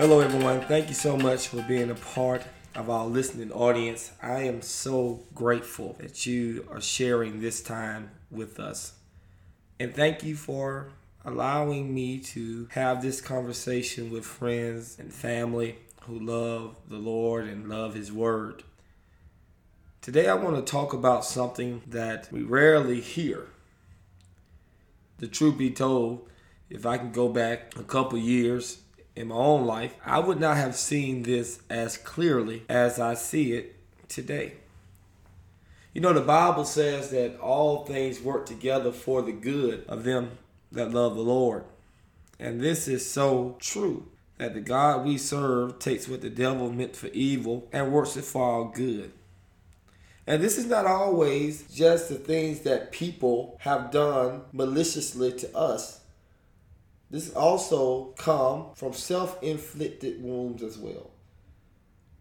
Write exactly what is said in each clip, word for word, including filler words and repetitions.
Hello, everyone. Thank you so much for being a part of our listening audience. I am so grateful that you are sharing this time with us. And thank you for allowing me to have this conversation with friends and family who love the Lord and love His Word. Today, I want to talk about something that we rarely hear. The truth be told, if I can go back a couple years in my own life, I would not have seen this as clearly as I see it today. You know, the Bible says that all things work together for the good of them that love the Lord. And this is so true, that the God we serve takes what the devil meant for evil and works it for our good. And this is not always just the things that people have done maliciously to us. This also comes from self-inflicted wounds as well.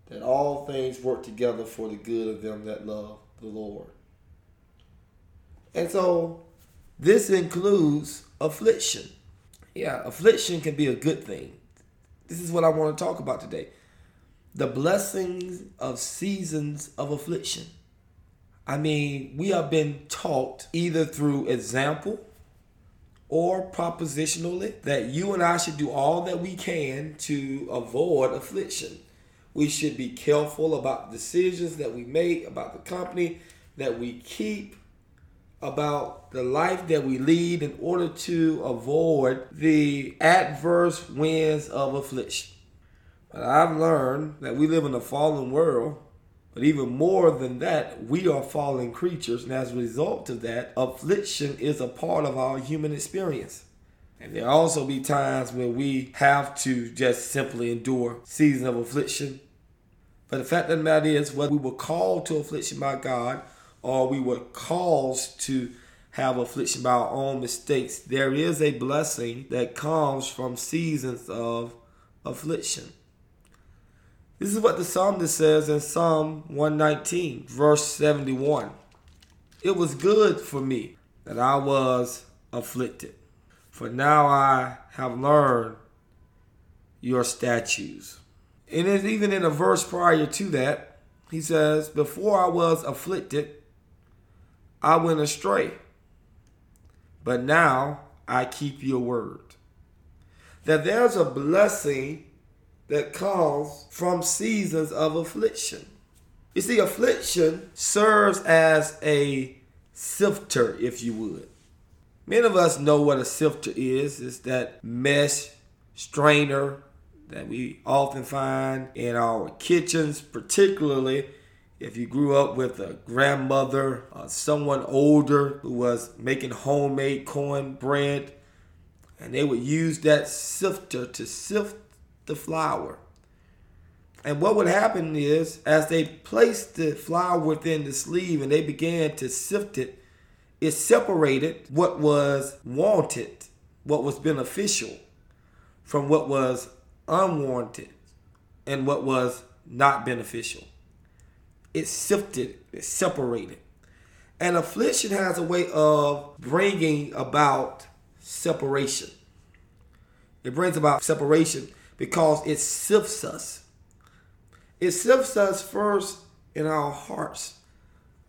That all things work together for the good of them that love the Lord. And so this includes affliction. Yeah, affliction can be a good thing. This is what I want to talk about today. The blessings of seasons of affliction. I mean, we have been taught either through example or propositionally that you and I should do all that we can to avoid affliction. We should be careful about decisions that we make, about the company that we keep, about the life that we lead in order to avoid the adverse winds of affliction. But I've learned that we live in a fallen world. But even more than that, we are fallen creatures, and as a result of that, affliction is a part of our human experience. And there also be times when we have to just simply endure seasons of affliction. But the fact of the matter is, whether we were called to affliction by God or we were caused to have affliction by our own mistakes, there is a blessing that comes from seasons of affliction. This is what the psalmist says in Psalm one nineteen, verse seventy-one. It was good for me that I was afflicted, for now I have learned your statutes. And it's even in a verse prior to that, he says, before I was afflicted, I went astray, but now I keep your word. That there's a blessing that comes from seasons of affliction. You see, affliction serves as a sifter, if you would. Many of us know what a sifter is. It's that mesh strainer that we often find in our kitchens, particularly if you grew up with a grandmother or someone older who was making homemade cornbread, and they would use that sifter to sift the flour. And what would happen is, as they placed the flour within the sleeve and they began to sift it, it separated what was wanted, what was beneficial, from what was unwanted and what was not beneficial. It sifted, it separated. And affliction has a way of bringing about separation. It brings about separation because it sifts us. It sifts us first in our hearts.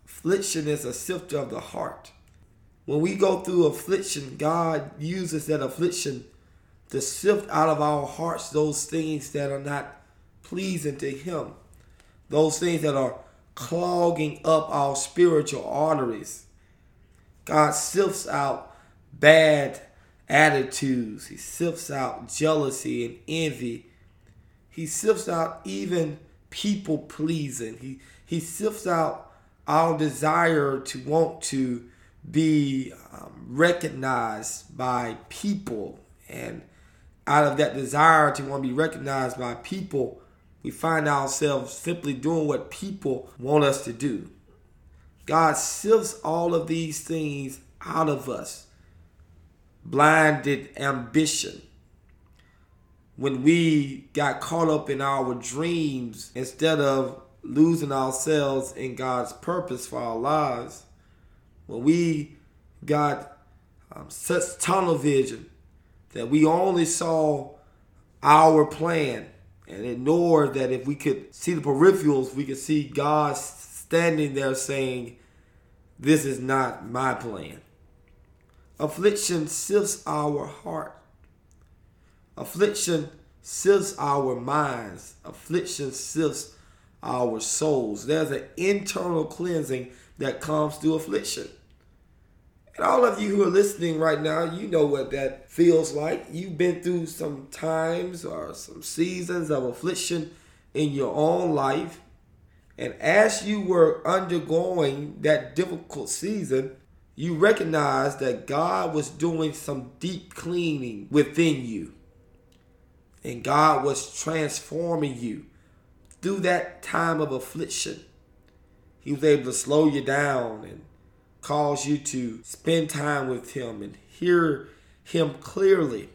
Affliction is a sifter of the heart. When we go through affliction, God uses that affliction to sift out of our hearts those things that are not pleasing to Him, those things that are clogging up our spiritual arteries. God sifts out bad attitudes. He sifts out jealousy and envy. He sifts out even people pleasing. He, he sifts out our desire to want to be um, recognized by people. And out of that desire to want to be recognized by people, we find ourselves simply doing what people want us to do. God sifts all of these things out of us. Blinded ambition. When we got caught up in our dreams instead of losing ourselves in God's purpose for our lives. When we got um, such tunnel vision that we only saw our plan and ignores that if we could see the peripherals, we could see God standing there saying, this is not my plan. Affliction sifts our heart. Affliction sifts our minds. Affliction sifts our souls. There's an internal cleansing that comes through affliction. And all of you who are listening right now, you know what that feels like. You've been through some times or some seasons of affliction in your own life. And as you were undergoing that difficult season, you recognize that God was doing some deep cleaning within you. And God was transforming you through that time of affliction. He was able to slow you down and cause you to spend time with him and hear him clearly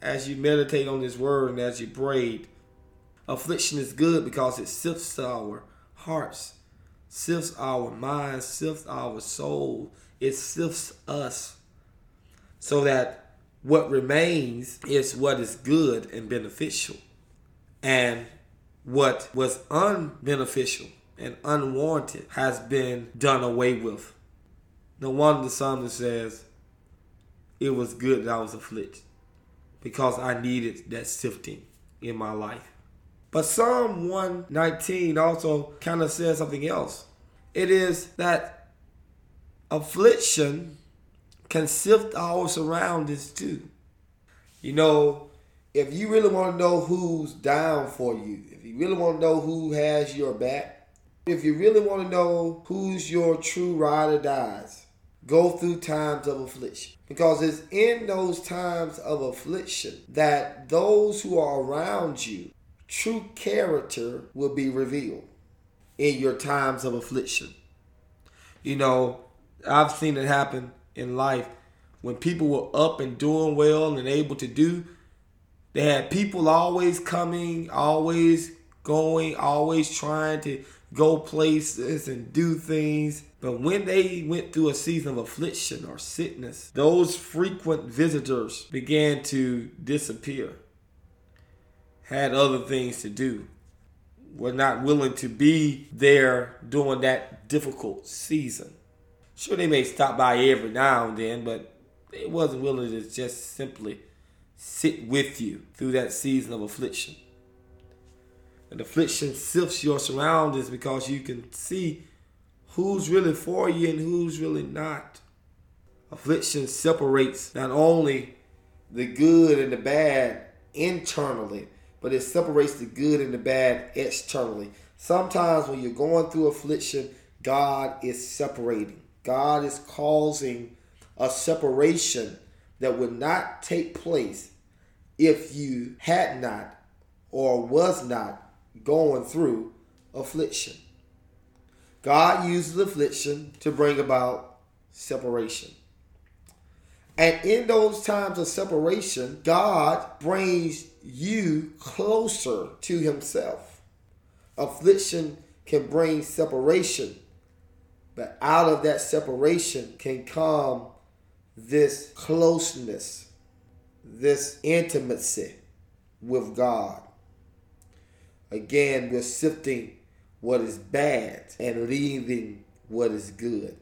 as you meditate on his word and as you prayed. Affliction is good because it sifts our hearts, sifts our minds, sifts our soul. It sifts us so that what remains is what is good and beneficial, and what was unbeneficial and unwarranted has been done away with. No wonder the psalmist says, it was good that I was afflicted because I needed that sifting in my life. But Psalm one nineteen also kind of says something else. It is that affliction can sift our surroundings too. You know, if you really want to know who's down for you, if you really want to know who has your back, if you really want to know who's your true ride or dies, go through times of affliction. Because it's in those times of affliction that those who are around you, true character will be revealed in your times of affliction. You know, I've seen it happen in life when people were up and doing well and able to do. They had people always coming, always going, always trying to go places and do things. But when they went through a season of affliction or sickness, those frequent visitors began to disappear, had other things to do, were not willing to be there during that difficult season. Sure, they may stop by every now and then, but they wasn't willing to just simply sit with you through that season of affliction. And affliction sifts your surroundings because you can see who's really for you and who's really not. Affliction separates not only the good and the bad internally, but it separates the good and the bad externally. Sometimes when you're going through affliction, God is separating. God is causing a separation that would not take place if you had not or was not going through affliction. God uses affliction to bring about separation. And in those times of separation, God brings you closer to himself. Affliction can bring separation, but out of that separation can come this closeness, this intimacy with God. Again, we're sifting what is bad and leaving what is good.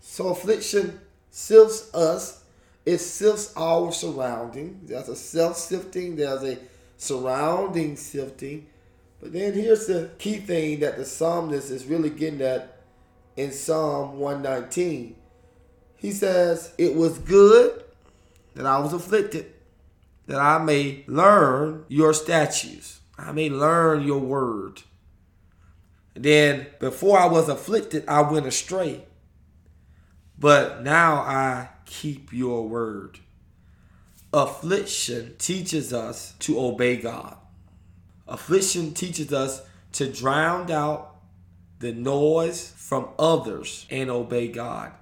So affliction sifts us. It sifts our surroundings. There's a self-sifting. There's a surrounding sifting. But then here's the key thing that the psalmist is really getting at in Psalm one nineteen. He says, it was good that I was afflicted, that I may learn your statutes. I may learn your word. And then before I was afflicted, I went astray, but now I keep your word. Affliction teaches us to obey God. Affliction teaches us to drown out the noise from others and obey God.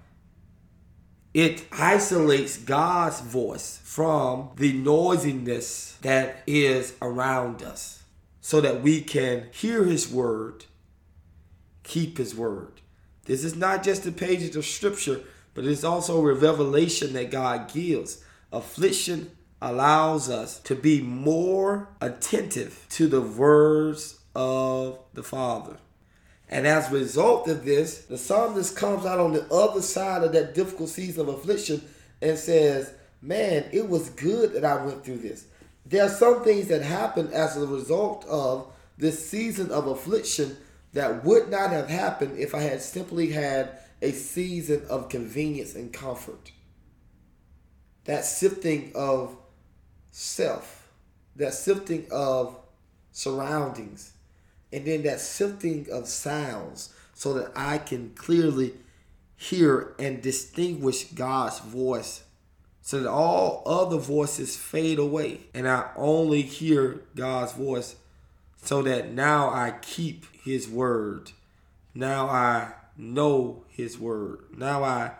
It isolates God's voice from the noisiness that is around us so that we can hear his word, keep his word. This is not just the pages of scripture, but it's also a revelation that God gives. Affliction allows us to be more attentive to the words of the Father. And as a result of this, the psalmist comes out on the other side of that difficult season of affliction and says, man, it was good that I went through this. There are some things that happen as a result of this season of affliction that would not have happened if I had simply had a season of convenience and comfort. That sifting of self, that sifting of surroundings, and then that sifting of sounds so that I can clearly hear and distinguish God's voice so that all other voices fade away and I only hear God's voice so that now I keep his word. Now I know his word. Now I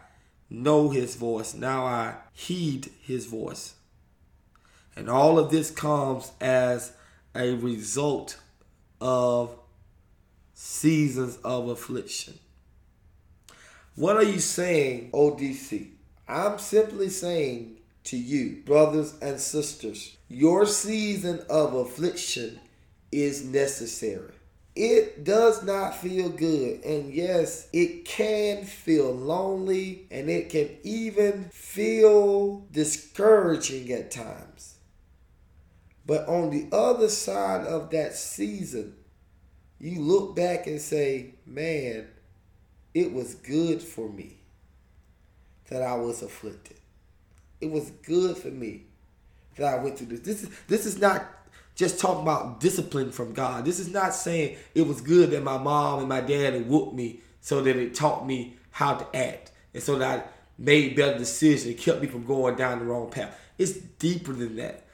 know his voice. Now I heed his voice. And all of this comes as a result of seasons of affliction. What are you saying, O D C? I'm simply saying to you, brothers and sisters, your season of affliction is necessary. It does not feel good, and yes, it can feel lonely, and it can even feel discouraging at times. But on the other side of that season, you look back and say, man, it was good for me that I was afflicted. It was good for me that I went through this. This is, this is not just talking about discipline from God. This is not saying it was good that my mom and my dad whooped me so that it taught me how to act and so that I made better decisions and kept me from going down the wrong path. It's deeper than that.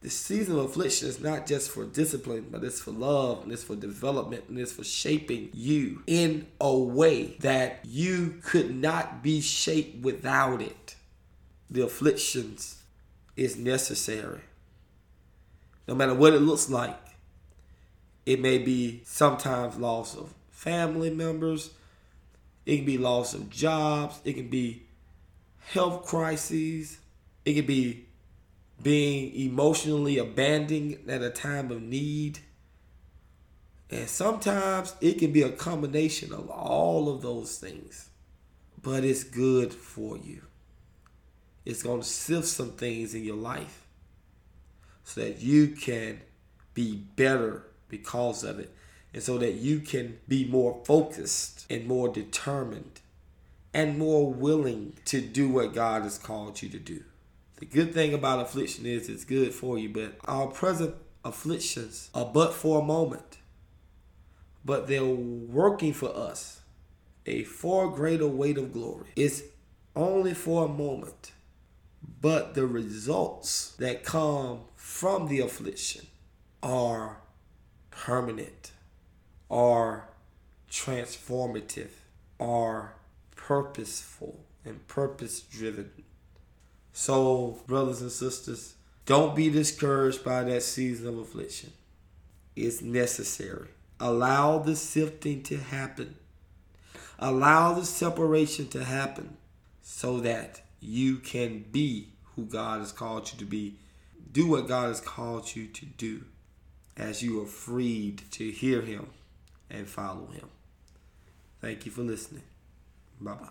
The season of affliction is not just for discipline, but it's for love, and it's for development, and it's for shaping you in a way that you could not be shaped without it. The afflictions is necessary. No matter what it looks like, it may be sometimes loss of family members. It can be loss of jobs. It can be health crises. It can be being emotionally abandoned at a time of need. And sometimes it can be a combination of all of those things. But it's good for you. It's going to sift some things in your life so that you can be better because of it. And so that you can be more focused and more determined and more willing to do what God has called you to do. The good thing about affliction is it's good for you, but our present afflictions are but for a moment. But they're working for us a far greater weight of glory. It's only for a moment, but the results that come from the affliction are permanent, are transformative, are purposeful and purpose-driven. So, brothers and sisters, don't be discouraged by that season of affliction. It's necessary. Allow the sifting to happen. Allow the separation to happen so that you can be who God has called you to be. Do what God has called you to do as you are freed to hear him and follow him. Thank you for listening. Bye-bye.